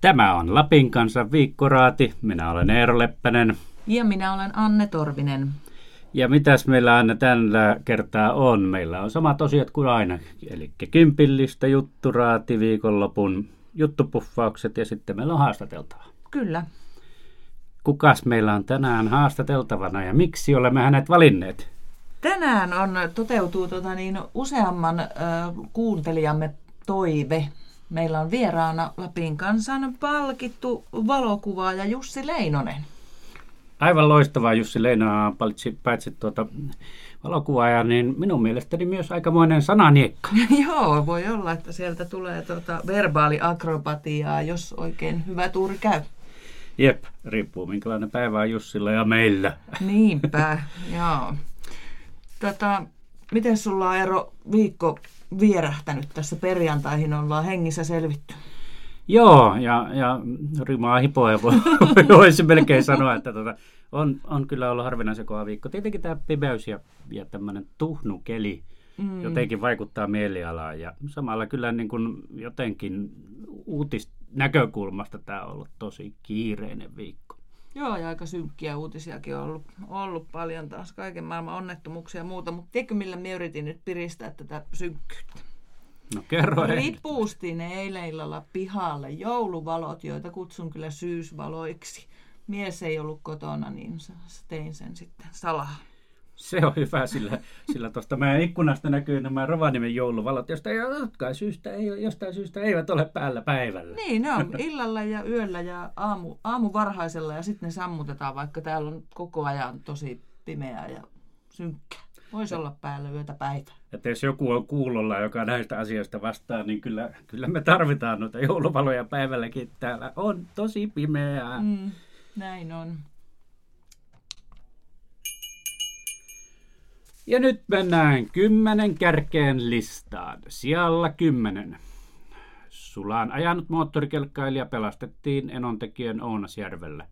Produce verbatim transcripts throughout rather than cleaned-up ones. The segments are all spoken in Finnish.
Tämä on Lapin Kansan viikkoraati. Minä olen Eero Leppänen. Ja minä olen Anne Torvinen. Ja mitäs meillä aina tällä kertaa on? Meillä on samat osiot kuin aina. Eli kympillistä jutturaati, viikonlopun juttupuffaukset ja sitten meillä on haastateltava. Kyllä. Kukas meillä on tänään haastateltavana ja miksi olemme hänet valinneet? Tänään on, toteutuu tuota niin, useamman ö, kuuntelijamme toive. Meillä on vieraana Lapin Kansan palkittu valokuvaaja Jussi Leinonen. Aivan loistavaa, Jussi Leinonen, paitsi, paitsi tuota valokuvaaja, niin minun mielestäni myös aikamoinen sananiekka. Joo, voi olla, että sieltä tulee tuota verbaaliakrobatiaa, jos oikein hyvä tuuri käy. Jep, riippuu minkälainen päivä on Jussilla ja meillä. Niinpä, joo. Tota, miten sulla on, Eero, viikko vierähtänyt tässä perjantaihin? Ollaan hengissä selvitty. Joo, ja, ja rimaa hipoja voisi melkein sanoa, että tota, on, on kyllä ollut harvinaisen kova viikko. Tietenkin tämä pimeys ja, ja tämmöinen tuhnukeli mm. jotenkin vaikuttaa mielialaan. Ja samalla kyllä niin kuin jotenkin uutisnäkökulmasta tämä on ollut tosi kiireinen viikko. Joo, ja aika synkkiä uutisiakin on ollut, ollut paljon taas, kaiken maailman onnettomuuksia ja muuta, mutta tiedätkö millä me yritin nyt piristää tätä synkkyyttä? No kerro. Ripustin eilen illalla pihalle jouluvalot, joita kutsun kyllä syysvaloiksi. Mies ei ollut kotona, niin tein sen sitten salaa. Se on hyvä, sillä, sillä tuosta meidän ikkunasta näkyy nämä Rovaniemen jouluvalot, josta jostain syystä, ei, jostain syystä eivät ole päällä päivällä. Niin, ne on illalla ja yöllä ja aamu, aamu varhaisella ja sitten ne sammutetaan, vaikka täällä on koko ajan tosi pimeää ja synkkää. Voisi olla päällä yötä päivää. Että jos joku on kuulolla, joka näistä asioista vastaa, niin kyllä, kyllä me tarvitaan noita jouluvaloja päivälläkin. Täällä on tosi pimeää. Mm, näin on. Ja nyt mennään kymmenen kärkeen listaan. Sijalla kymmenen. Sulaan ajanut moottorikelkkailija pelastettiin Enontekiön Ounasjärvellä.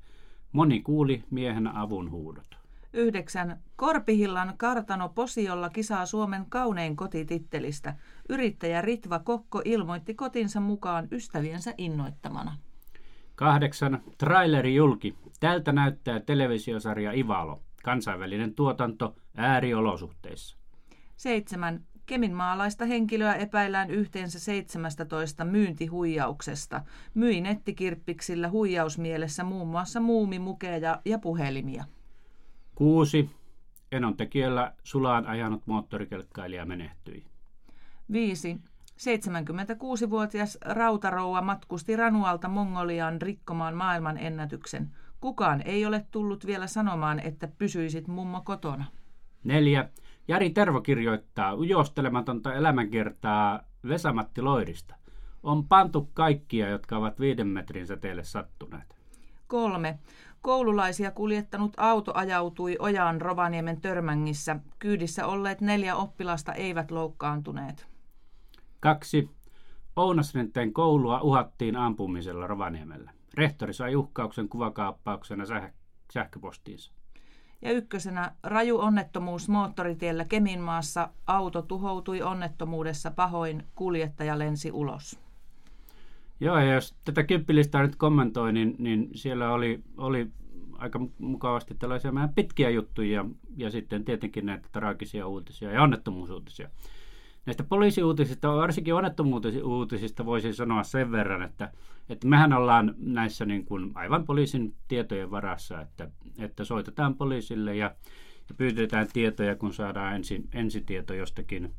Moni kuuli miehen avunhuudot. yhdeksän. Korpihillan kartano Posiolla kisaa Suomen kaunein kotitittelistä. Yrittäjä Ritva Kokko ilmoitti kotinsa mukaan ystäviensä innoittamana. kahdeksan. Traileri julki. Tältä näyttää televisiosarja Ivalo. Kansainvälinen tuotanto ääriolosuhteissa. seitsemän. Keminmaalaista henkilöä epäillään yhteensä seitsemästätoista myyntihuijauksesta. Myi nettikirppiksillä huijausmielessä muun muassa muumimukeja ja puhelimia. kuusi. Enontekiöllä sulaan ajanut moottorikelkkailija menehtyi. viisi. seitsemänkymmentäkuusivuotias rautarouva matkusti Ranualta Mongolian rikkomaan maailman ennätyksen. Kukaan ei ole tullut vielä sanomaan, että pysyisit mummo kotona. neljä. Jari Tervo kirjoittaa ujostelematonta elämänkertaa Vesa-Matti Loirista. On pantu kaikkia, jotka ovat viiden metrin säteelle sattuneet. kolme. Koululaisia kuljettanut auto ajautui ojaan Rovaniemen Törmängissä. Kyydissä olleet neljä oppilasta eivät loukkaantuneet. kaksi. Ounasrinteen koulua uhattiin ampumisella Rovaniemellä. Rehtori sai uhkauksen kuvakaappauksena säh- sähköpostiinsa. Ja ykkösenä raju onnettomuus moottoritiellä Keminmaassa. Auto tuhoutui onnettomuudessa pahoin, kuljettaja lensi ulos. Joo, ja jos tätä kymppilistaa nyt kommentoi, niin, niin siellä oli, oli aika mukavasti tällaisia meidän pitkiä juttuja ja sitten tietenkin näitä traagisia uutisia ja onnettomuusuutisia. Näistä poliisiuutisista, varsinkin onnettomuusuutisista voisin sanoa sen verran, että, että mehän ollaan näissä niin kuin aivan poliisin tietojen varassa, että, että soitetaan poliisille ja, ja pyydetään tietoja, kun saadaan ensi, ensitieto jostakin,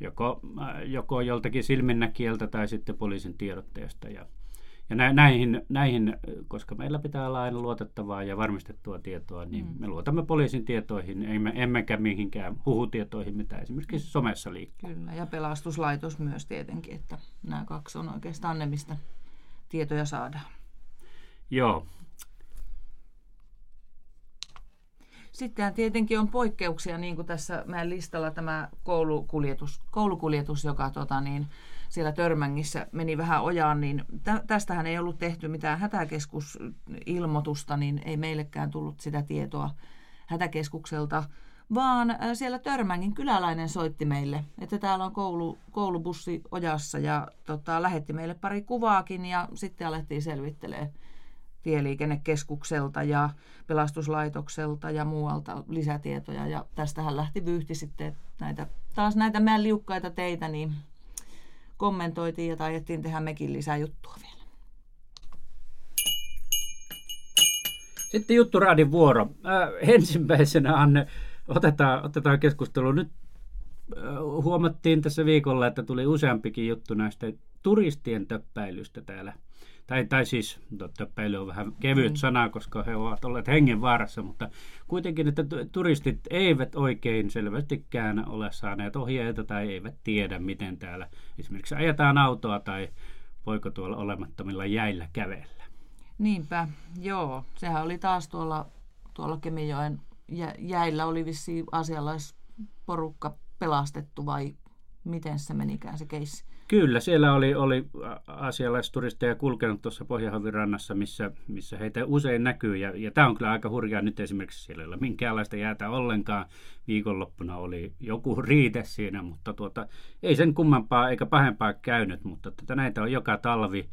joko, joko joltakin silminnäkieltä tai sitten poliisin tiedotteesta. Ja, ja nä, näihin, näihin, koska meillä pitää olla aina luotettavaa ja varmistettua tietoa, niin mm. me luotamme poliisin tietoihin, emmekä mihinkään huhutietoihin, mitä esimerkiksi somessa liikkuu. Kyllä, ja pelastuslaitos myös tietenkin, että nämä kaksi on oikeastaan ne, mistä tietoja saadaan. Joo. Sitten tietenkin on poikkeuksia, niin kuin tässä meidän listalla tämä koulukuljetus, koulukuljetus joka tota niin, siellä Törmängissä meni vähän ojaan, niin tä- tästähän ei ollut tehty mitään hätäkeskusilmoitusta, niin ei meillekään tullut sitä tietoa hätäkeskukselta, vaan siellä Törmängin kyläläinen soitti meille, että täällä on koulu, koulubussi ojassa ja tota, lähetti meille pari kuvaakin ja sitten alettiin selvittelemään Tieliikennekeskukselta ja pelastuslaitokselta ja muualta lisätietoja. Ja tästähän lähti vyyhti sitten näitä, taas näitä meidän liukkaita teitä, niin kommentoitiin ja taidettiin tehdä mekin lisää juttua vielä. Sitten Jutturaadin vuoro. Äh, ensimmäisenä Anne, otetaan, otetaan keskustelu. Nyt äh, huomattiin tässä viikolla, että tuli useampikin juttu näistä turistien töppäilystä täällä. Tai, tai siis, töppäily on vähän kevyt mm. sana, koska he ovat olleet hengenvaarassa, mutta kuitenkin, että turistit eivät oikein selvästikään ole saaneet ohjeita tai eivät tiedä, miten täällä esimerkiksi ajetaan autoa tai voiko tuolla olemattomilla jäillä kävellä. Niinpä, joo. Sehän oli taas tuolla, tuolla Kemijoen jä, jäillä oli vissiin asialaisporukka pelastettu vai miten se menikään se keissi? Kyllä, siellä oli, oli asialaisturisteja kulkenut tuossa Pohjanhovin rannassa, missä, missä heitä usein näkyy. Ja, ja tämä on kyllä aika hurjaa nyt esimerkiksi siellä, jolla minkäänlaista jäätä ollenkaan. Viikonloppuna oli joku riite siinä, mutta tuota, ei sen kummempaa eikä pahempaa käynyt, mutta tätä näitä on joka talvi.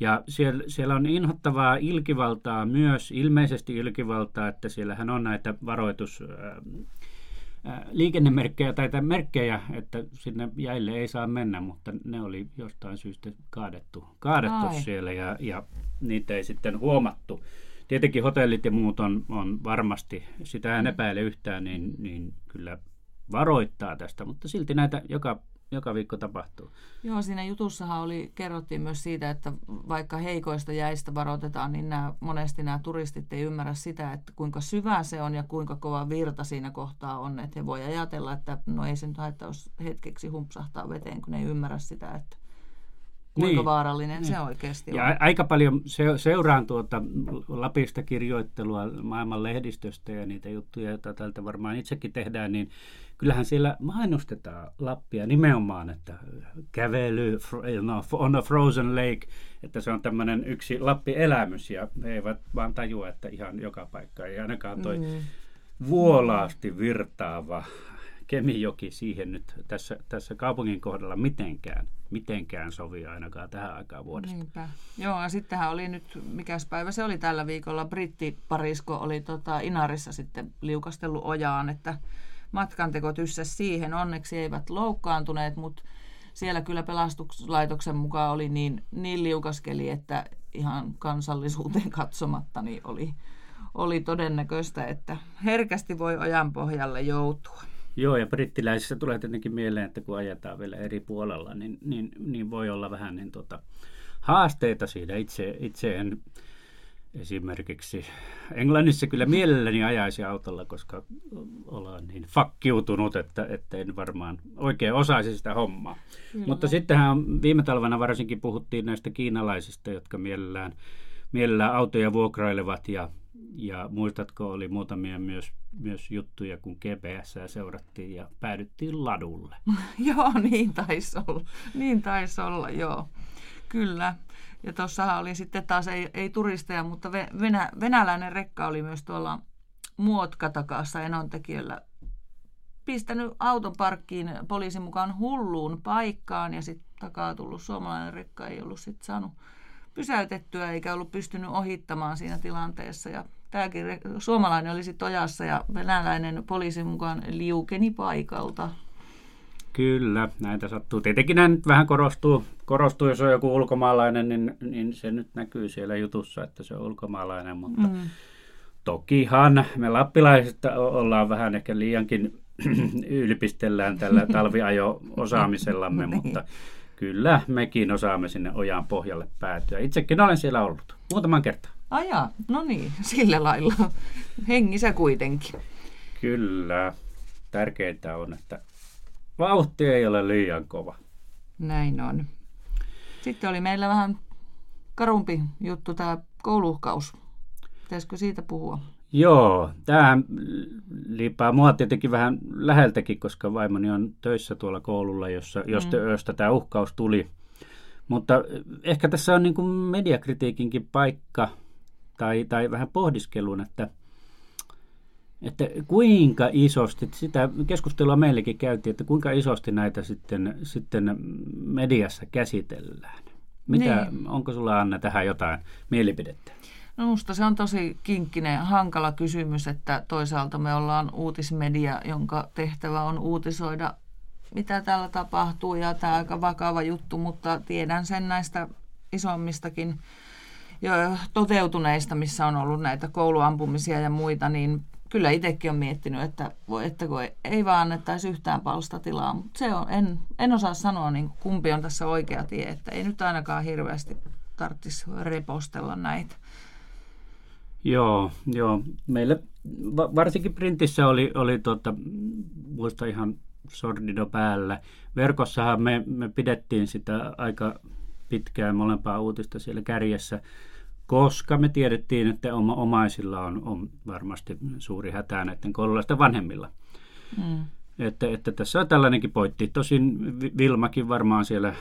Ja siellä, siellä on inhottavaa ilkivaltaa myös, ilmeisesti ilkivaltaa, että siellähän on näitä varoitus... Äh, liikennemerkkejä tai merkkejä, että sinne jäille ei saa mennä, mutta ne oli jostain syystä kaadettu, kaadettu siellä ja, ja niitä ei sitten huomattu. Tietenkin hotellit ja muut on, on varmasti, sitä en epäile yhtään, niin, niin kyllä varoittaa tästä, mutta silti näitä joka, joka viikko tapahtuu. Joo, siinä jutussahan oli, kerrottiin myös siitä, että vaikka heikoista jäistä varoitetaan, niin nämä, monesti nämä turistit ei ymmärrä sitä, että kuinka syvä se on ja kuinka kova virta siinä kohtaa on. Että he voi ajatella, että no ei se nyt haittaa, jos hetkeksi humpsahtaa veteen, kun ei ymmärrä sitä, että kuinka niin vaarallinen niin se oikeasti on. Ja aika paljon seuraan tuota Lapista kirjoittelua maailman lehdistöstä ja niitä juttuja, joita tältä varmaan itsekin tehdään, niin kyllähän siellä mainostetaan Lappia nimenomaan, että kävely on a frozen lake, että se on tämmöinen yksi Lappi-elämys ja he eivät vaan tajua, että ihan joka paikka ei ainakaan toi mm. vuolaasti virtaava Kemijoki siihen nyt tässä, tässä kaupungin kohdalla mitenkään, mitenkään sovi ainakaan tähän aikaan vuodesta. Niinpä. Joo, ja sittenhän oli nyt, mikäs päivä se oli tällä viikolla, brittiparisko oli tota Inarissa sitten liukastellut ojaan, että matkanteko tyssäs siihen. Onneksi eivät loukkaantuneet, mutta siellä kyllä pelastuslaitoksen mukaan oli niin, niin liukaskeli, että ihan kansallisuuteen katsomatta niin oli, oli todennäköistä, että herkästi voi ojan pohjalle joutua. Joo, ja brittiläisissä tulee tietenkin mieleen, että kun ajetaan vielä eri puolella, niin, niin, niin voi olla vähän niin tota, haasteita siinä. Itse, itse en esimerkiksi Englannissa kyllä mielelläni ajaisi autolla, koska ollaan niin fakkiutunut, että, että en varmaan oikein osaisi sitä hommaa. Kyllä. Mutta sittenhän viime talvena varsinkin puhuttiin näistä kiinalaisista, jotka mielellään, mielellään autoja vuokrailevat ja Ja muistatko, oli muutamia myös, myös juttuja, kun G P S:ää seurattiin ja päädyttiin ladulle. Joo, niin taisi olla. Niin taisi olla, joo. Kyllä. Ja tuossahan oli sitten taas, ei, ei turisteja, mutta venä, venäläinen rekka oli myös tuolla Muotkatakassa Enontekiöllä pistänyt auton parkkiin poliisin mukaan hulluun paikkaan ja sitten takaa tullut suomalainen rekka, ei ollut sitten saanut pysäytettyä eikä ollut pystynyt ohittamaan siinä tilanteessa. Ja tämäkin suomalainen oli sitten ojassa ja venäläinen poliisin mukaan liukeni paikalta. Kyllä, näitä sattuu. Tietenkin nämä nyt vähän korostuu. korostuu. Jos on joku ulkomaalainen, niin, niin se nyt näkyy siellä jutussa, että se on ulkomaalainen. Mutta mm. tokihan me lappilaiset ollaan vähän ehkä liiankin ylpistellään tällä talviajo-osaamisellamme, mutta kyllä, mekin osaamme sinne ojan pohjalle päätyä. Itsekin olen siellä ollut muutaman kertaa. Ajaa, no niin, sillä lailla. Hengissä kuitenkin. Kyllä. Tärkeintä on, että vauhti ei ole liian kova. Näin on. Sitten oli meillä vähän karumpi juttu tämä kouluhkaus. Pitäisikö siitä puhua? Joo, tämä liipaa mua tietenkin vähän läheltäkin, koska vaimoni on töissä tuolla koululla, jossa, josta, mm. josta tämä uhkaus tuli. Mutta ehkä tässä on niin kuin mediakritiikinkin paikka tai, tai vähän pohdiskelun, että Että kuinka isosti, sitä keskustelua meillekin käytiin, että kuinka isosti näitä sitten, sitten mediassa käsitellään. Mitä, niin. Onko sulla, Anne, tähän jotain mielipidettä? No musta se on tosi kinkkinen, hankala kysymys, että toisaalta me ollaan uutismedia, jonka tehtävä on uutisoida, mitä täällä tapahtuu, ja tämä on aika vakava juttu, mutta tiedän sen näistä isommistakin jo toteutuneista, missä on ollut näitä kouluampumisia ja muita, niin kyllä itsekin olen miettinyt, että, voi, että kun ei vaan annettaisi yhtään palstatilaa, mutta se on, en, en osaa sanoa, niin kumpi on tässä oikea tie, että ei nyt ainakaan hirveästi tarvitsisi repostella näitä. Joo, joo. Meillä varsinkin printissä oli, oli tuota, muista ihan sordido päällä. Verkossahan me, me pidettiin sitä aika pitkään molempaa uutista siellä kärjessä, koska me tiedettiin, että omaisilla on, on varmasti suuri hätää näiden koululaisten vanhemmilla. Mm. Että, että tässä on tällainenkin pointti. Tosin Vilmakin varmaan siellä,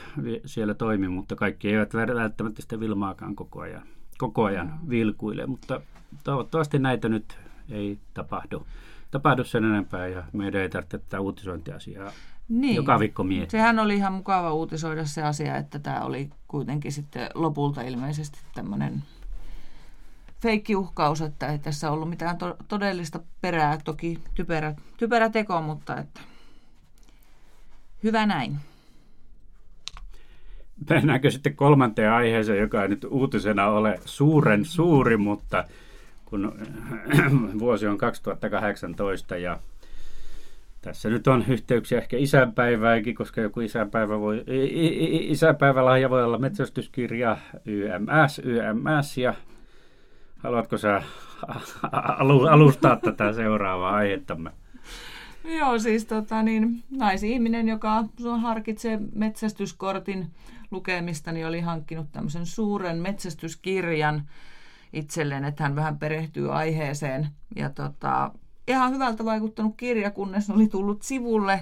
siellä toimi, mutta kaikki eivät välttämättä sitä Vilmaakaan koko ajan, koko ajan vilkuile. Mutta toivottavasti näitä nyt ei tapahdu, tapahdu sen enempää, ja meidän ei tarvitse tätä uutisointiasiaa. Niin. Joka viikko mietin. Sehän oli ihan mukava uutisoida se asia, että tämä oli kuitenkin sitten lopulta ilmeisesti tämmöinen feikkiuhkaus, että ei tässä ollut mitään to- todellista perää, toki typerä, typerä teko, mutta että hyvä näin. Mennäänkö sitten kolmanteen aiheeseen, joka ei nyt uutisena ole suuren suuri, mutta kun vuosi on kaksituhattakahdeksantoista ja tässä nyt on yhteyksiä ehkä isänpäivääkin, koska joku isänpäivä voi, isänpäivälahja voi olla metsästyskirja Y M S, Y M S. Ja haluatko sä alustaa tätä seuraavaa aihettamme? Joo, siis tota, niin, naisihminen, joka harkitsee metsästyskortin lukemista, niin oli hankkinut tämmöisen suuren metsästyskirjan itselleen, että hän vähän perehtyy aiheeseen. Ja tota... Ihan hyvältä vaikuttanut kirja, kunnes oli tullut sivulle,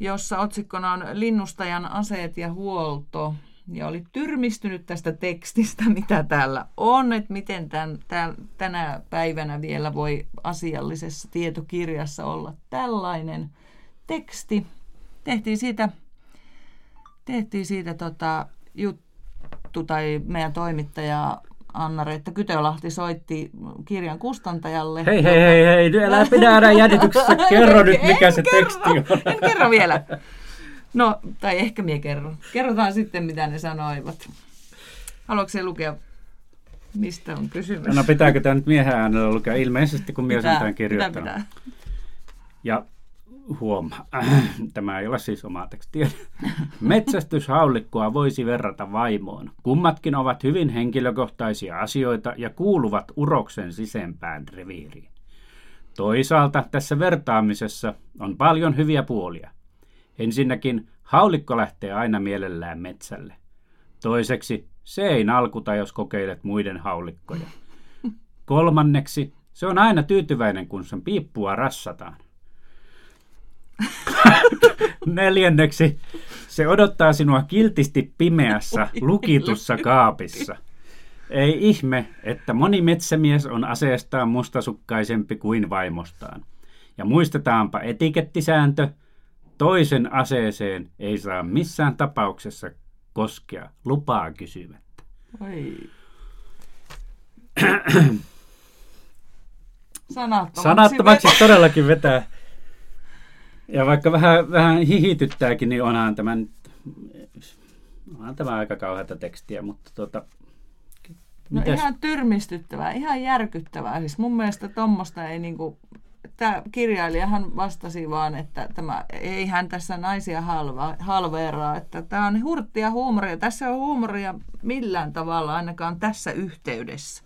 jossa otsikkona on linnustajan aseet ja huolto. Ja oli tyrmistynyt tästä tekstistä, mitä täällä on, että miten tämän, tämän, tänä päivänä vielä voi asiallisessa tietokirjassa olla tällainen teksti. Tehtiin siitä, tehtiin siitä tota juttu, tai meidän toimittaja Annari, että Kytölahti soitti kirjan kustantajalle. Hei, hei, hei, hei, älä pidä aina jännityksessä. Kerro en, nyt, mikä en se kerro. teksti on. En kerro vielä. No, tai ehkä minä kerron. Kerrotaan sitten, mitä ne sanoivat. Haluatko se lukea, mistä on kysymys? No, pitääkö tämä nyt miehen äänellä lukea? Ilmeisesti, kun mies on tämän kirjoittanut. Pitää, pitää. Ja huomaa, tämä ei ole siis omaa tekstiä. Metsästyshaulikkoa voisi verrata vaimoon. Kummatkin ovat hyvin henkilökohtaisia asioita ja kuuluvat uroksen sisempään reviiriin. Toisaalta tässä vertaamisessa on paljon hyviä puolia. Ensinnäkin haulikko lähtee aina mielellään metsälle. Toiseksi se ei nalkuta, jos kokeilet muiden haulikkoja. Kolmanneksi se on aina tyytyväinen, kun sen piippua rassataan. Neljänneksi se odottaa sinua kiltisti pimeässä lukitussa kaapissa. Ei ihme, että moni metsämies on aseestaan mustasukkaisempi kuin vaimostaan. Ja muistetaanpa etikettisääntö, toisen aseeseen ei saa missään tapauksessa koskea lupaa kysymättä. Oi. Sanattomaksi, Sanattomaksi vetää. todellakin vetää. Ja vaikka vähän, vähän hihityttääkin, niin onhan tämä, onhan tämä aika kauheata tekstiä, mutta tuota... No mitäs? Ihan tyrmistyttävää, ihan järkyttävää. Siis mun mielestä tuommoista ei niinku... Tämä kirjailijahan vastasi vaan, että tämä, eihän tässä naisia halva, halveeraa, että tämä on hurttia huumoria. Tässä on huumoria millään tavalla, ainakaan tässä yhteydessä,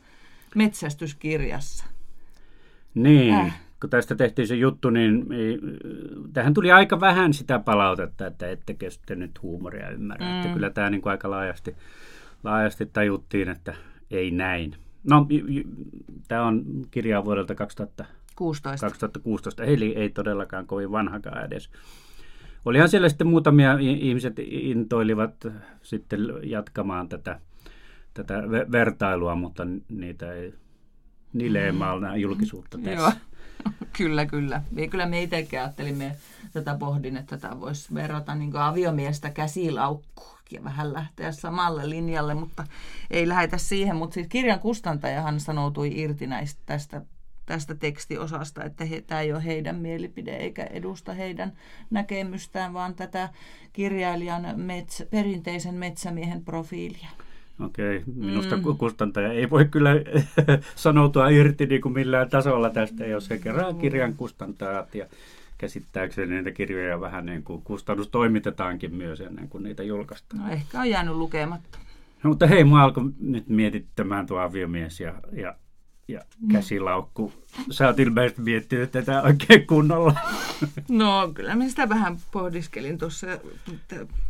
metsästyskirjassa. Niin. Äh. Kun tästä tehtiin se juttu, niin tähän tuli aika vähän sitä palautetta, että ettekö sitten nyt huumoria ymmärrä. Mm. Että kyllä tämä niin kuin aika laajasti, laajasti tajuttiin, että ei näin. No, j, j, tämä on kirjaa vuodelta kaksituhattakuusitoista. kaksituhattakuusitoista, eli ei todellakaan kovin vanhakaan edes. Olihan siellä sitten muutamia ihmiset intoilivat sitten jatkamaan tätä, tätä vertailua, mutta niitä ei, niille ei maalla julkisuutta tässä. Kyllä, kyllä. Me kyllä me itsekin ajattelimme tätä pohdin, että tätä voisi verrata niin kuin aviomiestä käsilaukkuun ja vähän lähteä samalle linjalle, mutta ei lähetä siihen. Mutta siis kirjan kustantajahan sanoutui irti näistä tästä tästä tekstiosasta, että he, tämä ei ole heidän mielipide eikä edusta heidän näkemystään, vaan tätä kirjailijan metsä, perinteisen metsämiehen profiilia. Okei, minusta mm. kustantaja ei voi kyllä sanoutua irti niin kuin millään tasolla tästä, jos he kerää kirjan kustantajat ja käsittääkseni niitä kirjoja vähän niin kuin kustannus toimitetaankin myös ennen kuin niitä julkaistaan. No ehkä on jäänyt lukematta. No, mutta hei, minua alkoi nyt mietittämään tuo aviomies ja, ja Ja käsilaukku. Sä oot ilmeisesti miettinyt tätä oikein kunnolla. No kyllä minä sitä vähän pohdiskelin tuossa.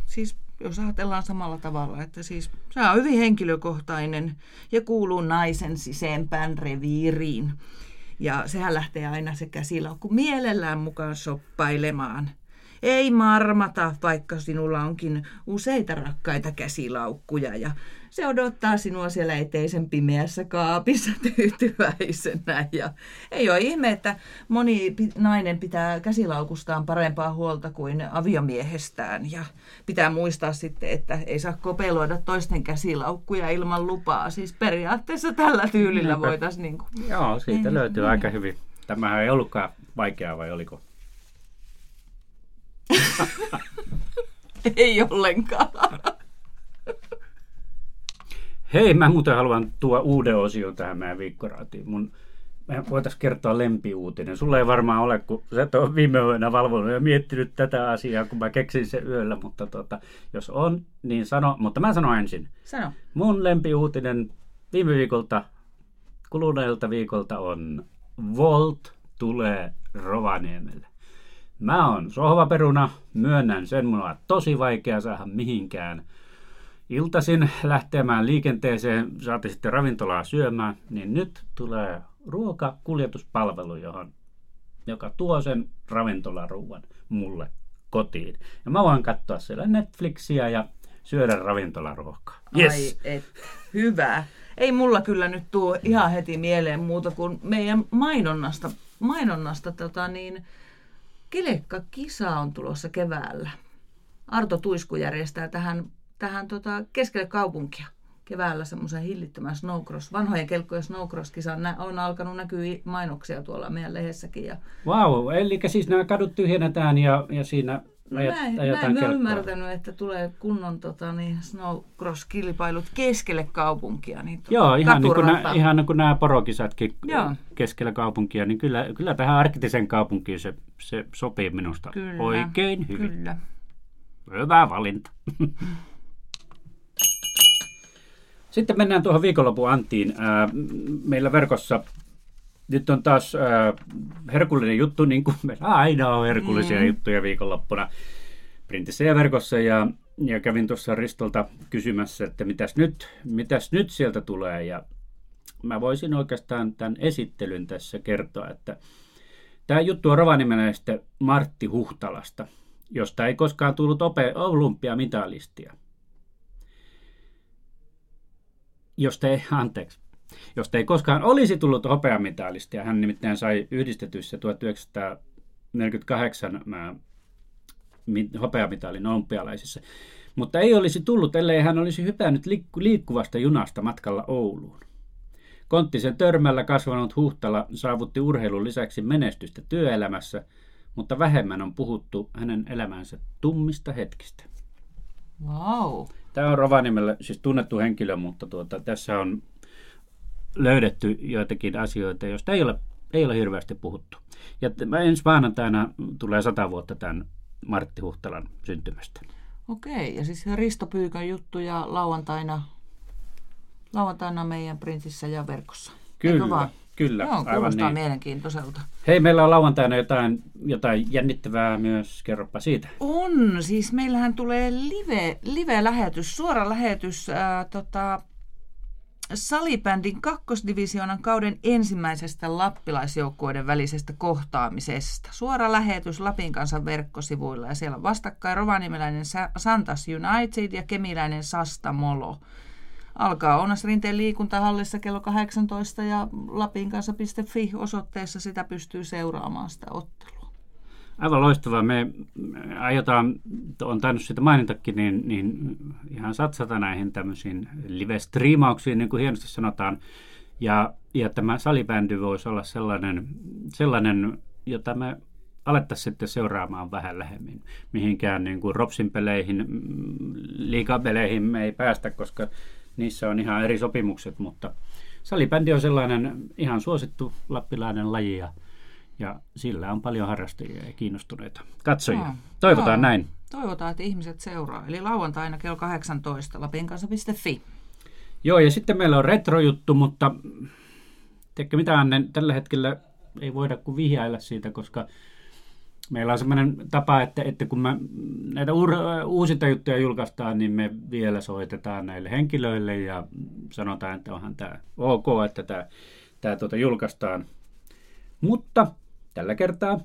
Siis jos ajatellaan samalla tavalla, että siis se on hyvin henkilökohtainen ja kuuluu naisen sisempään reviiriin. Ja sehän lähtee aina se käsilaukku mielellään mukaan shoppailemaan. Ei marmata, vaikka sinulla onkin useita rakkaita käsilaukkuja ja se odottaa sinua siellä eteisen pimeässä kaapissa tyytyväisenä. Ja ei ole ihme, että moni nainen pitää käsilaukustaan parempaa huolta kuin aviomiehestään. Ja pitää muistaa sitten, että ei saa kopeloida toisten käsilaukkuja ilman lupaa. Siis periaatteessa tällä tyylillä voitaisiin... Niin kuin... Joo, siitä ei, löytyy niin. Aika hyvin. Tämähän ei ollutkaan vaikeaa, vai oliko? Ei ollenkaan. Hei, mä muuten haluan tuoda uuden osion tähän meidän viikkoraatiin. Mun, mä voitaisiin kertoa lempiuutinen. Sulla ei varmaan ole, kun sä et ole viime yönä valvonut ja miettinyt tätä asiaa, kun mä keksin sen yöllä. Mutta tota, jos on, niin sano. Mutta mä sanon ensin. Sano. Mun lempiuutinen viime viikolta, kuluneelta viikolta on Volt tulee Rovaniemelle. Mä oon sohvaperuna, myönnän sen. Mun on tosi vaikea saada mihinkään. Iltasin lähtemään liikenteeseen, saatiin sitten ravintolaa syömään, niin nyt tulee ruokakuljetuspalvelu, johon, joka tuo sen ravintolaruuan mulle kotiin. Ja mä voin katsoa siellä Netflixiä ja syödä ravintolaruokaa. Yes. Ai et, hyvä. Ei mulla kyllä nyt tuo ihan heti mieleen muuta kuin meidän mainonnasta. mainonnasta tota niin, Kelekka-kisa on tulossa keväällä. Arto Tuisku järjestää tähän tähän tota, keskelle kaupunkia keväällä semmoisen hillittömän snowcross, vanhojen kelkkojen snowcross-kisa on alkanut näkyä mainoksia tuolla meidän lehdessäkin. Vau, wow, eli siis nämä kadut tyhjennetään ja, ja siinä ajataan kelkkoa. Mä en ole ymmärtänyt, että tulee kunnon tota, niin snowcross-kilpailut keskelle kaupunkia. Niin tuota, joo, ihan niin, kuin nää, ihan niin kuin nämä porokisatkin joo. Keskellä kaupunkia, niin kyllä, kyllä tähän arktisen kaupunkiin se, se sopii minusta kyllä, oikein hyvin. Kyllä. Hyvä valinta. Sitten mennään tuohon viikonlopun antiin. Meillä verkossa nyt on taas herkullinen juttu, niin kuin meillä aina on herkullisia mm. juttuja viikonloppuna printissä ja verkossa. Ja, ja kävin tuossa Ristolta kysymässä, että mitäs nyt, mitäs nyt sieltä tulee. Ja mä voisin oikeastaan tämän esittelyn tässä kertoa, että tämä juttu on rovaniemeläisestä Martti Huhtalasta, josta ei koskaan tullut olympiamitalistia. Josta ei, anteeksi, josta ei koskaan olisi tullut hopeamitalistia. Hän nimittäin sai yhdistetyssä tuhatyhdeksänsataaneljäkymmentäkahdeksan hopeamitalin olympialaisissa. Mutta ei olisi tullut, ellei hän olisi hypännyt liikkuvasta junasta matkalla Ouluun. Konttisen törmällä kasvanut Huhtala saavutti urheilun lisäksi menestystä työelämässä, mutta vähemmän on puhuttu hänen elämänsä tummista hetkistä. Wow. Tämä on Rovaniemellä siis tunnettu henkilö, mutta tuota, tässä on löydetty joitakin asioita, joista ei ole, ei ole hirveästi puhuttu. Ja ensi maanantaina tulee sata vuotta tämän Martti Huhtalan syntymästä. Okei, ja siis Risto Pyykön juttu ja lauantaina, lauantaina meidän printissä ja verkossa. Kyllä, kyllä. Joo, kuulostaa niin mielenkiintoiselta. Hei, meillä on lauantaina jotain, jotain jännittävää myös, kerropa siitä. On, siis meillähän tulee live, live-lähetys, suora lähetys äh, tota, Salibändin kakkosdivisioonan kauden ensimmäisestä lappilaisjoukkueiden välisestä kohtaamisesta. Suora lähetys Lapin Kansan verkkosivuilla ja siellä on vastakkain rovaniemeläinen Santas United ja kemiläinen Sastamolo. alkaa Ounasrinteen liikuntahallissa kello kahdeksantoista ja lapinkansa piste fi osoitteessa sitä pystyy seuraamaan sitä ottelua. Aivan loistavaa. Me aiotaan, on tainnut sitä mainitakin, niin, niin ihan satsata näihin tämmöisiin live-striimauksiin, niin kuin hienosti sanotaan. Ja, ja tämä salibändy voisi olla sellainen, sellainen jota me alettaisiin sitten seuraamaan vähän lähemmin. Mihinkään niin kuin Ropsin peleihin, liigapeleihin me ei päästä, koska niissä on ihan eri sopimukset, mutta salibändi on sellainen ihan suosittu lappilainen laji ja, ja sillä on paljon harrastajia ja kiinnostuneita katsojia. No, toivotaan no, näin. Toivotaan, että ihmiset seuraa. Eli lauantaina kello kahdeksantoista lapinkansa piste fi. Joo, ja sitten meillä on retrojuttu, mutta tiedätkö mitä, Anne, tällä hetkellä ei voida kuin vihjailla siitä, koska meillä on semmoinen tapa, että, että kun mä näitä uusinta juttuja julkaistaan, niin me vielä soitetaan näille henkilöille ja sanotaan, että onhan tämä ok, että tämä, tämä tuota julkaistaan. Mutta tällä kertaa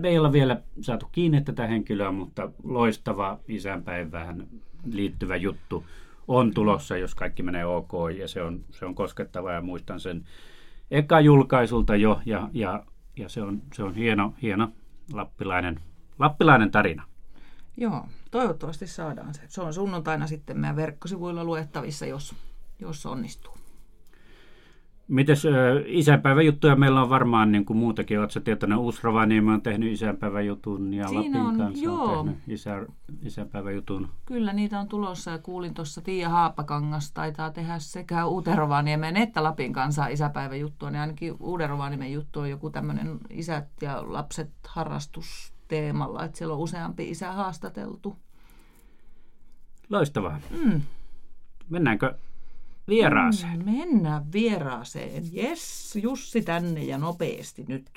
me ei olla vielä saatu kiinni tätä henkilöä, mutta loistava isänpäivään liittyvä juttu on tulossa, jos kaikki menee ok, ja se on, se on koskettava, ja muistan sen eka julkaisulta jo, ja, ja, ja se on, se on hieno, hieno lappilainen, lappilainen tarina. Joo, toivottavasti saadaan se. Se on sunnuntaina sitten meidän verkkosivuilla luettavissa, jos, jos onnistuu. Mites isänpäiväjuttuja meillä on varmaan niin kuin muutakin. Oletko tietoinen, Uusrovaniemi on tehnyt isänpäiväjutun ja siinä Lapin on, Kansa joo. on tehnyt isä, isänpäiväjutun. Kyllä niitä on tulossa ja kuulin tuossa Tiia Haapakangas taitaa tehdä sekä Uuden-Rovaniemen että Lapin Kansaa isäpäiväjuttua. Niin ainakin Uuden-Rovaniemen juttu on joku tämmöinen isät ja lapset harrastusteemalla, että siellä on useampi isä haastateltu. Loistavaa. Mm. Mennäänkö vieraaseen? Mennään vieraaseen. Jes, Jussi tänne ja nopeasti nyt.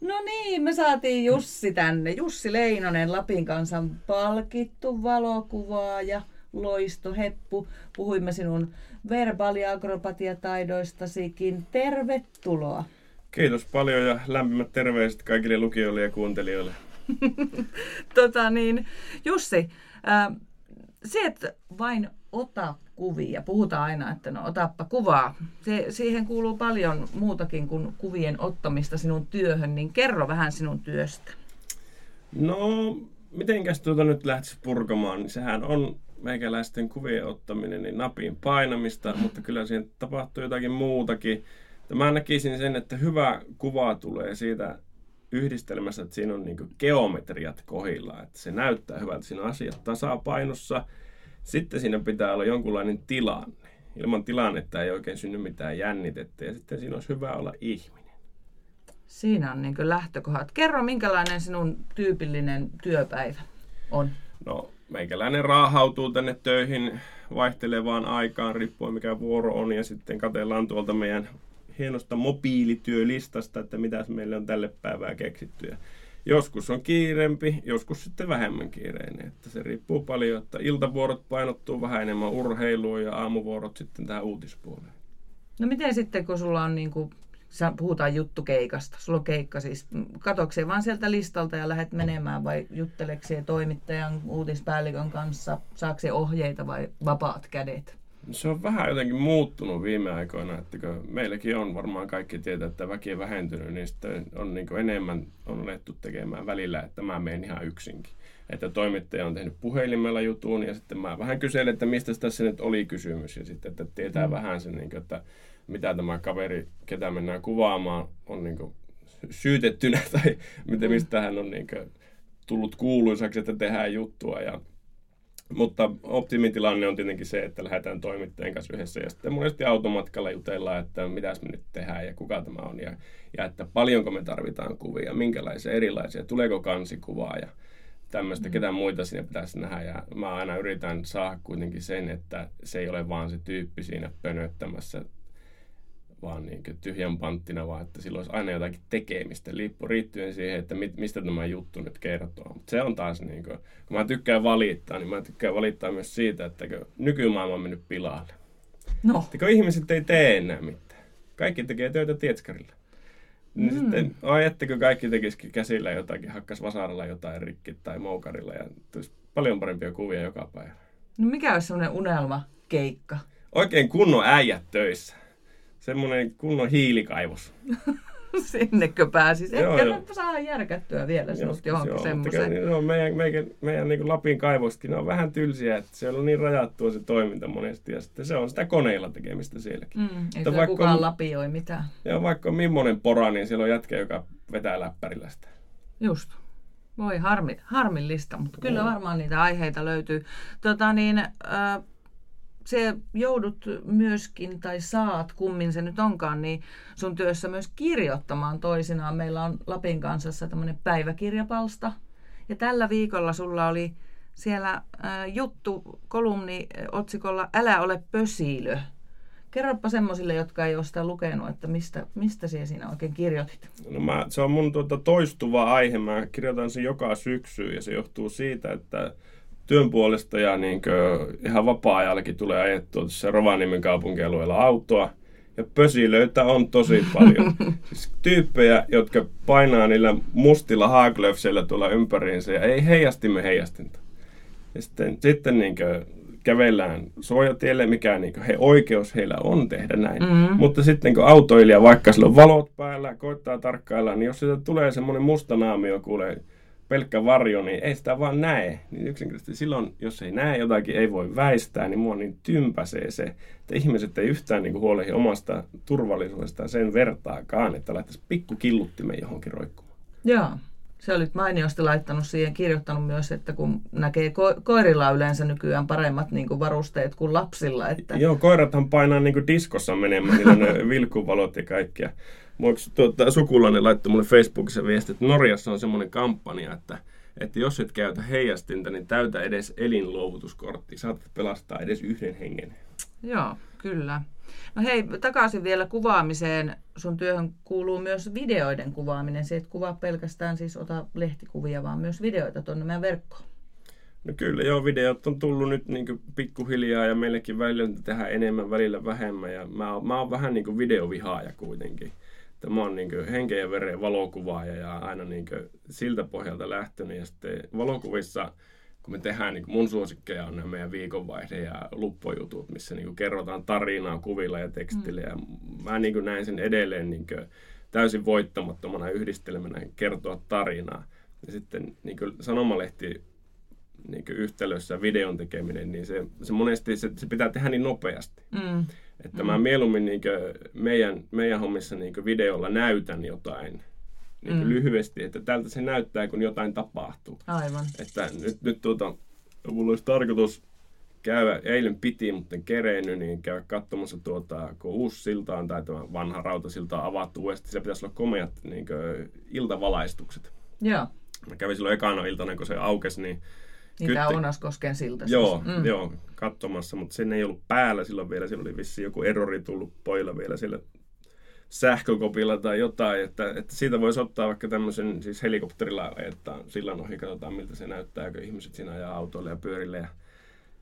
No niin, me saatiin Jussi tänne. Jussi Leinonen, Lapin Kansan palkittu valokuvaaja, loistoheppu. Puhuimme sinun verbaaliakrobatiataidoistasikin. Tervetuloa. Kiitos paljon ja lämpimät terveiset kaikille lukijoille ja kuuntelijoille. tota niin, Jussi, äh, se, että vain ota kuvia. Puhutaan aina, että no otappa kuvaa. Se, siihen kuuluu paljon muutakin kuin kuvien ottamista sinun työhön, niin kerro vähän sinun työstä. No, mitenkäs tuota nyt lähtisi purkamaan, niin sehän on meikäläisten kuvien ottaminen, niin napin painamista, mutta kyllä siihen tapahtuu jotakin muutakin. Mä näkisin sen, että hyvä kuva tulee siitä yhdistelmässä, että siinä on niinku geometriat kohdillaan, että se näyttää hyvältä, siinä on asiat tasapainossa. Sitten siinä pitää olla jonkunlainen tilanne. Ilman tilannetta ei oikein synny mitään jännitettä ja sitten siinä olisi hyvä olla ihminen. Siinä on niin kuin lähtökohdat. Kerro, minkälainen sinun tyypillinen työpäivä on? No, meikäläinen raahautuu tänne töihin vaihtelevaan aikaan, riippuen mikä vuoro on, ja sitten katsellaan tuolta meidän hienosta mobiilityölistasta, että mitä meille on tälle päivää keksitty. Ja joskus on kiireempi, joskus sitten vähemmän kiireinen. Että se riippuu paljon, että iltavuorot painottuu vähän enemmän urheiluun ja aamuvuorot sitten tähän uutispuoleen. No miten sitten, kun sulla on, niin kuin, puhutaan juttukeikasta, sulla on keikka siis, katoksia vaan sieltä listalta ja lähdet menemään vai juttelekseen toimittajan, uutispäällikön kanssa, saakseen ohjeita vai vapaat kädet? Se on vähän jotenkin muuttunut viime aikoina, että kun meilläkin on varmaan kaikki tietää, että väki on vähentynyt, niin sitten on niin kuin enemmän on alettu tekemään välillä, että mä menen ihan yksinkin. Että toimittaja on tehnyt puhelimella jutun ja sitten mä vähän kyselin, että mistä tässä nyt oli kysymys ja sitten, että tietää mm. vähän sen, niin kuin, että mitä tämä kaveri, ketä mennään kuvaamaan, on niin kuin syytettynä tai miten, mistä hän on niin kuin tullut kuuluisaksi, että tehdään juttua ja mutta optimitilanne on tietenkin se, että lähdetään toimittajan kanssa yhdessä ja sitten monesti automatkalla jutellaan, että mitäs me nyt tehdään ja kuka tämä on ja, ja että paljonko me tarvitaan kuvia, minkälaisia erilaisia, tuleeko kansikuvaa ja tämmöistä, mm. ketä muita siinä pitäisi nähdä. Ja mä aina yritän saada kuitenkin sen, että se ei ole vaan se tyyppi siinä pönöttämässä vaan niin kuin tyhjän panttina, vaan että silloin olisi aina jotakin tekemistä riittyen siihen, että mit, mistä tämä juttu nyt kertoo. Mutta se on taas, niin kuin, kun mä tykkään valittaa, niin mä tykkään valittaa myös siitä, että nykymaailma on mennyt pilalle. No. Että kun ihmiset ei tee enää mitään. Kaikki tekee töitä tietskarilla. Niin mm. sitten, ai että kun kaikki tekisikin käsillä jotakin, hakkas vasaralla jotain rikki tai moukarilla ja tulisi paljon parempia kuvia joka päivä. No mikä olisi semmoinen unelmakeikka? Oikein kunnon äijät töissä. Semmoinen kunnon hiilikaivos. Sinnekö pääsis? Ehkä nyt saa järkättyä vielä sinusta johonkin semmoiseen. Niin, meidän meidän, meidän niin Lapin kaivostakin on vähän tylsiä, että siellä on niin rajattua se toiminta monesti. Ja sitten se on sitä koneilla tekemistä sielläkin. Mm, ei kyllä kukaan on, lapioi mitään. Ja vaikka on millainen pora, niin siellä on jätkä, joka vetää läppärillä sitä. Just. Voi harmi, harmillista, mutta mm. kyllä varmaan niitä aiheita löytyy. Tota niin... Äh, Se joudut myöskin, tai saat, kummin se nyt onkaan, niin sun työssä myös kirjoittamaan toisinaan. Meillä on Lapin Kansassa tämmöinen päiväkirjapalsta. Ja tällä viikolla sulla oli siellä ä, juttu kolumni otsikolla Älä ole pösilö. Kerropa semmoisille, jotka ei ole sitä lukenut, että mistä, mistä siellä siinä oikein kirjoitit? No mä, se on mun tuota toistuva aihe. Mä kirjoitan sen joka syksy ja se johtuu siitä, että työn puolesta ja niin kuin ihan vapaa-ajallakin tulee ajettua tuossa Rovaniemen kaupunkialueella autoa. Ja pösilöitä on tosi paljon. Siis tyyppejä, jotka painaa niillä mustilla haaglöfseillä tuolla ympäriinsä ja ei heijastimme heijastinta. Ja sitten, sitten niin kuin kävellään suojatielle, mikä niin kuin he, oikeus heillä on tehdä näin. Mm-hmm. Mutta sitten kun autoilija, vaikka sillä on valot päällä, koittaa tarkkailla, niin jos siitä tulee semmoinen musta naamio, kuulee pelkkä varjo, niin ei sitä vaan näe. Niin yksinkertaisesti silloin, jos ei näe jotakin, ei voi väistää, niin mua niin tympäsee se, että ihmiset ei yhtään niin kuin huolehdi omasta turvallisuudestaan sen vertaakaan, että laittaisi pikkukilluttimen johonkin roikkumaan. Joo. Se olit mainiosti laittanut siihen, kirjoittanut myös, että kun näkee ko- koirilla yleensä nykyään paremmat niin kuin varusteet kuin lapsilla. Että... Joo, koirathan painaa niin kuin diskossa menemään, niillä ne vilkuvalot ja kaikkea. Tuota, sukulainen laittoi mulle Facebookissa viesti, että Norjassa on semmoinen kampanja, että, että jos et käytä heijastinta, niin täytä edes elinluovutuskortti. Saat pelastaa edes yhden hengen. Joo, kyllä. No hei, takaisin vielä kuvaamiseen. Sun työhön kuuluu myös videoiden kuvaaminen. Se et kuvaa pelkästään, siis ota lehtikuvia, vaan myös videoita tuonne meidän verkkoon. No kyllä, joo, videot on tullut nyt niin pikkuhiljaa ja meillekin välillä tehdään enemmän, välillä vähemmän. Ja mä, mä oon vähän niin kuin videovihaaja kuitenkin. Mä oon niin henkeen ja vereen valokuvaaja ja aina niin siltä pohjalta lähtenyt. Ja sitten valokuvissa, kun me tehdään, niin mun suosikkeja on nämä meidän viikonvaihde- ja luppojutut, missä niin kerrotaan tarinaa kuvilla ja tekstillä. Mm. Ja mä niin näen sen edelleen niin täysin voittamattomana yhdistelmänä kertoa tarinaa. Ja sitten niin sanomalehti niin yhtälössä videon tekeminen, niin se, se monesti se, se pitää tehdä niin nopeasti. Mm. Että mä mieluummin niin meidän, meidän hommissa niin videolla näytän jotain niin mm. lyhyesti, että tältä se näyttää, kun jotain tapahtuu. Aivan. Että nyt, nyt tuota, mulla olisi tarkoitus käydä, eilen piti, mutta en kerennyt, niin käydä katsomassa, tuota, kun uusi silta on tai tämä vanha rautasilta on avattu uudestaan, se pitäisi olla komeat niin iltavalaistukset. Joo. Mä kävin silloin ekana iltana, kun se aukesi, niin niitä Kytte... Onaskosken silta. Joo, mm. joo, katsomassa, mutta sen ei ollut päällä silloin vielä. Silloin oli vissiin joku errori tullut poilla vielä sillä sähkökopilla tai jotain. Että, että siitä voisi ottaa vaikka tämmöisen, siis helikopterilla ajetaan sillan ohi, katsotaan miltä se näyttää, kun ihmiset siinä ajaa autoille ja pyörille. Ja,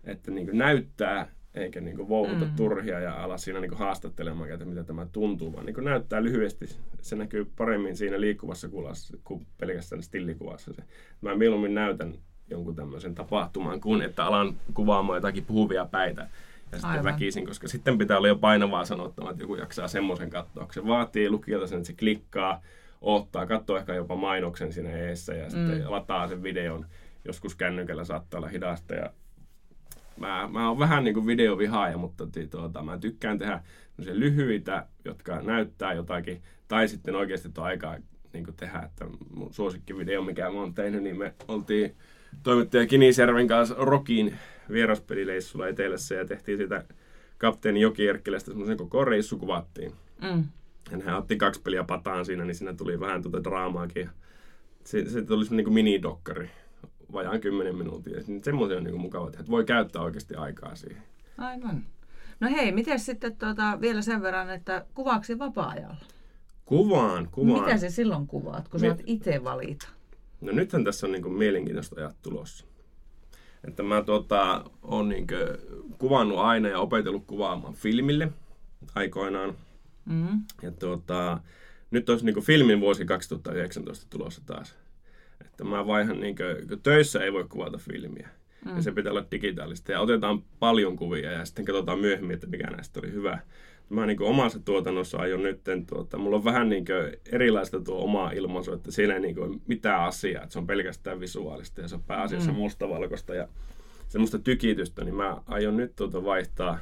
että niin kuin näyttää, eikä niin kuin vouhuta mm. turhia ja ala siinä niin kuin haastattelemaan, että mitä tämä tuntuu. Vaan niin kuin näyttää lyhyesti, se näkyy paremmin siinä liikkuvassa kuvassa kuin pelkästään stillikuvassa. Se. Mä mieluummin näytän jonkun tämmöisen tapahtuman, kun että alan kuvaamaan jotakin puhuvia päitä ja sitten Aivan. väkisin, koska sitten pitää olla jo painavaa sanottamaan, että joku jaksaa semmoisen katsoa, kun se vaatii lukijalta sen, että se klikkaa, ottaa, katsoo ehkä jopa mainoksen siinä eessä ja mm. sitten lataa sen videon. Joskus kännykällä saattaa olla hidasta ja mä, mä oon vähän niin kuin videovihaaja, mutta tuota, mä tykkään tehdä lyhyitä, jotka näyttää jotakin tai sitten oikeasti tuo aikaa niin kuin tehdä, että mun suosikkivideo, mikä mä oon tehnyt, niin me oltiin toimittaja Kinisjärven kanssa Rokin vieraspelileissulla etelässä ja tehtiin sitä kapteeni Jokierkkilästä semmoisen koko reissu kuvattiin. Mm. Ja hän otti kaksi peliä pataan siinä, niin siinä tuli vähän tuota draamaakin. Se, se tuli semmoinen niin mini-dokkari, vajaan kymmenen minuuttia. Semmoinen on niin mukava tehdä, että voi käyttää oikeasti aikaa siihen. Aivan. No hei, miten sitten tuota, vielä sen verran, että kuvaksi vapaa-ajalla? Kuvaan, kuvaan. Mitä se silloin kuvaat, kun Me... saat itse valita? No nythän tässä on niin kuin mielenkiintoista ajat tulossa. Että mä tuota, oon niin kuin kuvannut aina ja opetellut kuvaamaan filmille aikoinaan. Mm. Ja tuota, nyt olisi niin kuin filmin vuosi kaksituhattayhdeksäntoista tulossa taas. Että mä vaihan, niin kuin, töissä ei voi kuvata filmiä. mm. ja se pitää olla digitaalista. Ja otetaan paljon kuvia ja sitten katsotaan myöhemmin, että mikä näistä oli hyvä. Mä niin kuin omassa tuotannossa aion nyt, tuota, mulla on vähän niin kuin erilaista tuo omaa ilmaisu, että siinä ei niin kuin mitään asiaa, että se on pelkästään visuaalista ja se on pääasiassa mm. mustavalkoista ja semmoista tykitystä, niin mä aion nyt tuota vaihtaa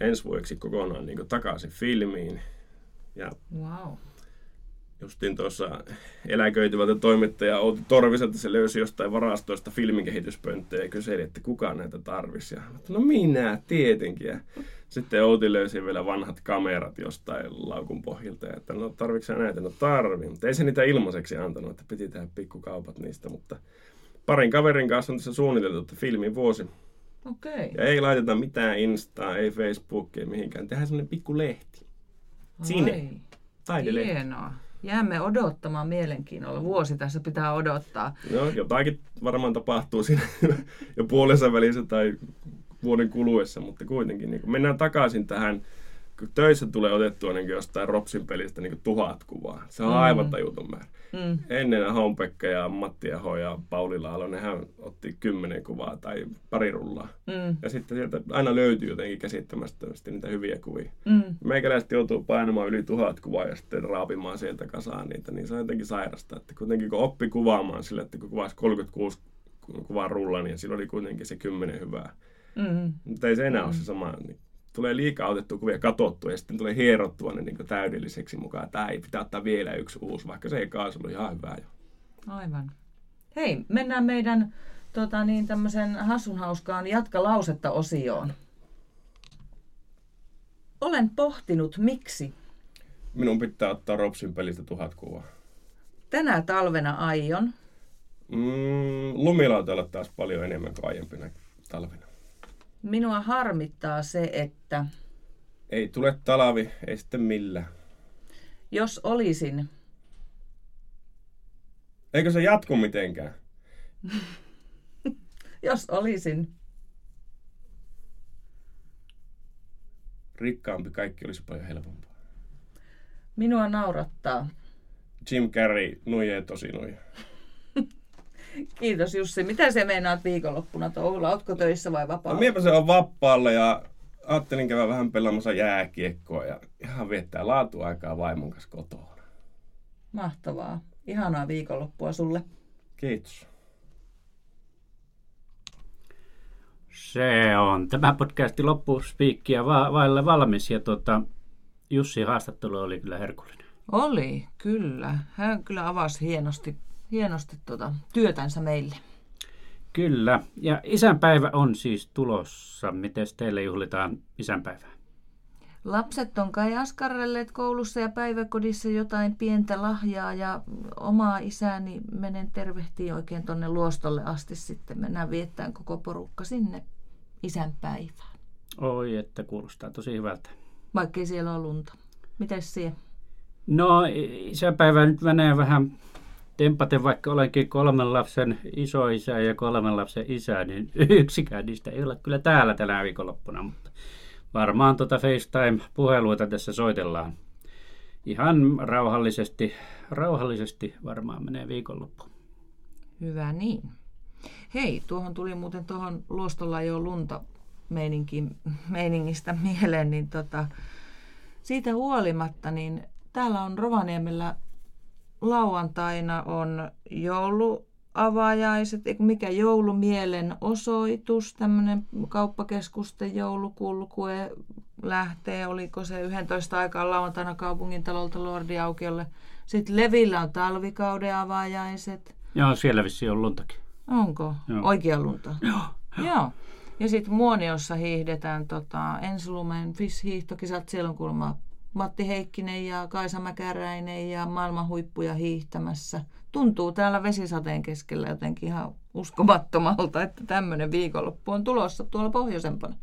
ensi vuodeksi kokonaan niin kuin takaisin filmiin. Ja wow. Justin tuossa eläköityvältä toimittaja Outi Torviselta se löysi jostain varastoista filminkehityspönttöjä ja kyseli, että kuka näitä tarvisi. Ja no minä, tietenkin. Ja sitten Outi löysi vielä vanhat kamerat jostain laukun pohjilta. Ja että no tarvitsetko sinä näitä? No tarvii. Mutta ei se niitä ilmaiseksi antanut, että piti tehdä pikkukaupat niistä. Mutta parin kaverin kanssa on tässä suunniteltu, että filmin vuosi. Okay. Ja ei laiteta mitään Instaa, ei Facebookia, mihinkään. Tehdään sellainen pikku lehti. Sinne. Taidelehti. Hienoa. Jäämme odottamaan mielenkiinnolla. Vuosi tässä pitää odottaa. No, jotakin varmaan tapahtuu siinä jo puolensa välissä tai vuoden kuluessa, mutta kuitenkin. Niin mennään takaisin tähän, kun töissä tulee otettua niin jostain Ropsin pelistä niin tuhat kuvaa. Se on mm. aivan tajutun määrä. Mm. Ennen Honpekka ja Matti Aho ja Pauli Laalo, nehän otti kymmenen kuvaa tai pari rullaa. Mm. Ja sitten sieltä aina löytyy jotenkin käsittämättömästi niitä hyviä kuvia. Mm. Meikäläiset joutuu painamaan yli tuhat kuvaa ja sitten raapimaan sieltä kasaan niitä, niin se on jotenkin sairasta. Että kuitenkin kun oppi kuvaamaan sille, että kun kuvasi kolmekymmentäkuusi kuvaa rulla, niin sillä oli kuitenkin se kymmenen hyvää. Mm. Mutta ei se enää mm. ole se sama. Niin tulee liikaa otettua kuvia katsottua ja sitten tulee hierottua ne niin täydelliseksi mukaan. Tämä ei pitää ottaa vielä yksi uusi, vaikka se ei kaas ollut ihan hyvää jo. Aivan. Hei, mennään meidän tota, niin, tämmöisen hassunhauskaan jatka lausetta -osioon. Olen pohtinut, miksi? Minun pitää ottaa Ropsin pelistä tuhat kuvaa. Tänä talvena aion? Mm, lumilautalla taas paljon enemmän kuin aiempina talvena. Minua harmittaa se, että... Ei tule talvi, ei sitten millään. Jos olisin... Eikö se jatku mitenkään? Jos olisin... Rikkaampi kaikki olisi paljon helpompaa. Minua naurattaa. Jim Carrey, nuijee tosi nuijee. Kiitos Jussi. Mitä se meinaat viikonloppuna touhulla? Ootko töissä vai vapaalla? No, miepä se on vapaalla ja ajattelin käydä vähän pelaamassa jääkiekkoa ja ihan viettää laatuaikaa vaimon kanssa kotona. Mahtavaa. Ihanaa viikonloppua sulle. Kiitos. Se on. Tämä podcasti loppuspiikkiä va- vaille valmis ja tuota, Jussin haastattelu oli kyllä herkullinen. Oli, kyllä. Hän kyllä avasi hienosti. Hienosti tuota, työtänsä meille. Kyllä. Ja isänpäivä on siis tulossa. Miten teille juhlitaan isänpäivää? Lapset on kai askarrelleet koulussa ja päiväkodissa jotain pientä lahjaa. Ja omaa isääni menen tervehtiin oikein tuonne luostolle asti. Sitten mennään viettään koko porukka sinne isänpäivään. Oi, että kuulostaa tosi hyvältä. Vaikkei siellä ole lunta. Mites siellä? No isänpäivä nyt menee vähän... Tempaten vaikka olenkin kolmen lapsen isoisä ja kolmen lapsen isä, niin yksikään niistä ei ole kyllä täällä tänä viikonloppuna, mutta varmaan tuota FaceTime-puheluita tässä soitellaan. Ihan rauhallisesti, rauhallisesti varmaan menee viikonloppu. Hyvä niin. Hei, tuohon tuli muuten tuohon luostolla jo lunta meiningistä mieleen, niin tota, siitä huolimatta, niin täällä on Rovaniemellä lauantaina on jouluavajaiset, mikä joulumielenosoitus, tämmöinen kauppakeskusten joulukulkue lähtee, oliko se yksitoista aikaan lauantaina kaupungintalolta Lordi aukiolle. Sitten Levillä on talvikauden avajaiset. Joo, siellä vissiin on luntakin. Onko? Joo. Oikea lunta? Joo. Joo. Ja sitten Muoniossa hiihdetään tota, ensilumen F I S-hiihtokisat, siellä on kulmaa Matti Heikkinen ja Kaisa Mäkäräinen ja maailman huippuja hiihtämässä. Tuntuu täällä vesisateen keskellä jotenkin ihan uskomattomalta, että tämmöinen viikonloppu on tulossa tuolla pohjoisempana.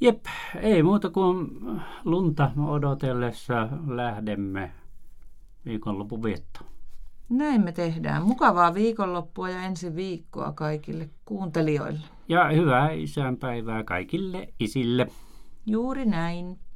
Jep, ei muuta kuin lunta odotellessa lähdemme viikonlopun viettoon. Näin me tehdään. Mukavaa viikonloppua ja ensi viikkoa kaikille kuuntelijoille. Ja hyvää isänpäivää kaikille isille. Juuri näin.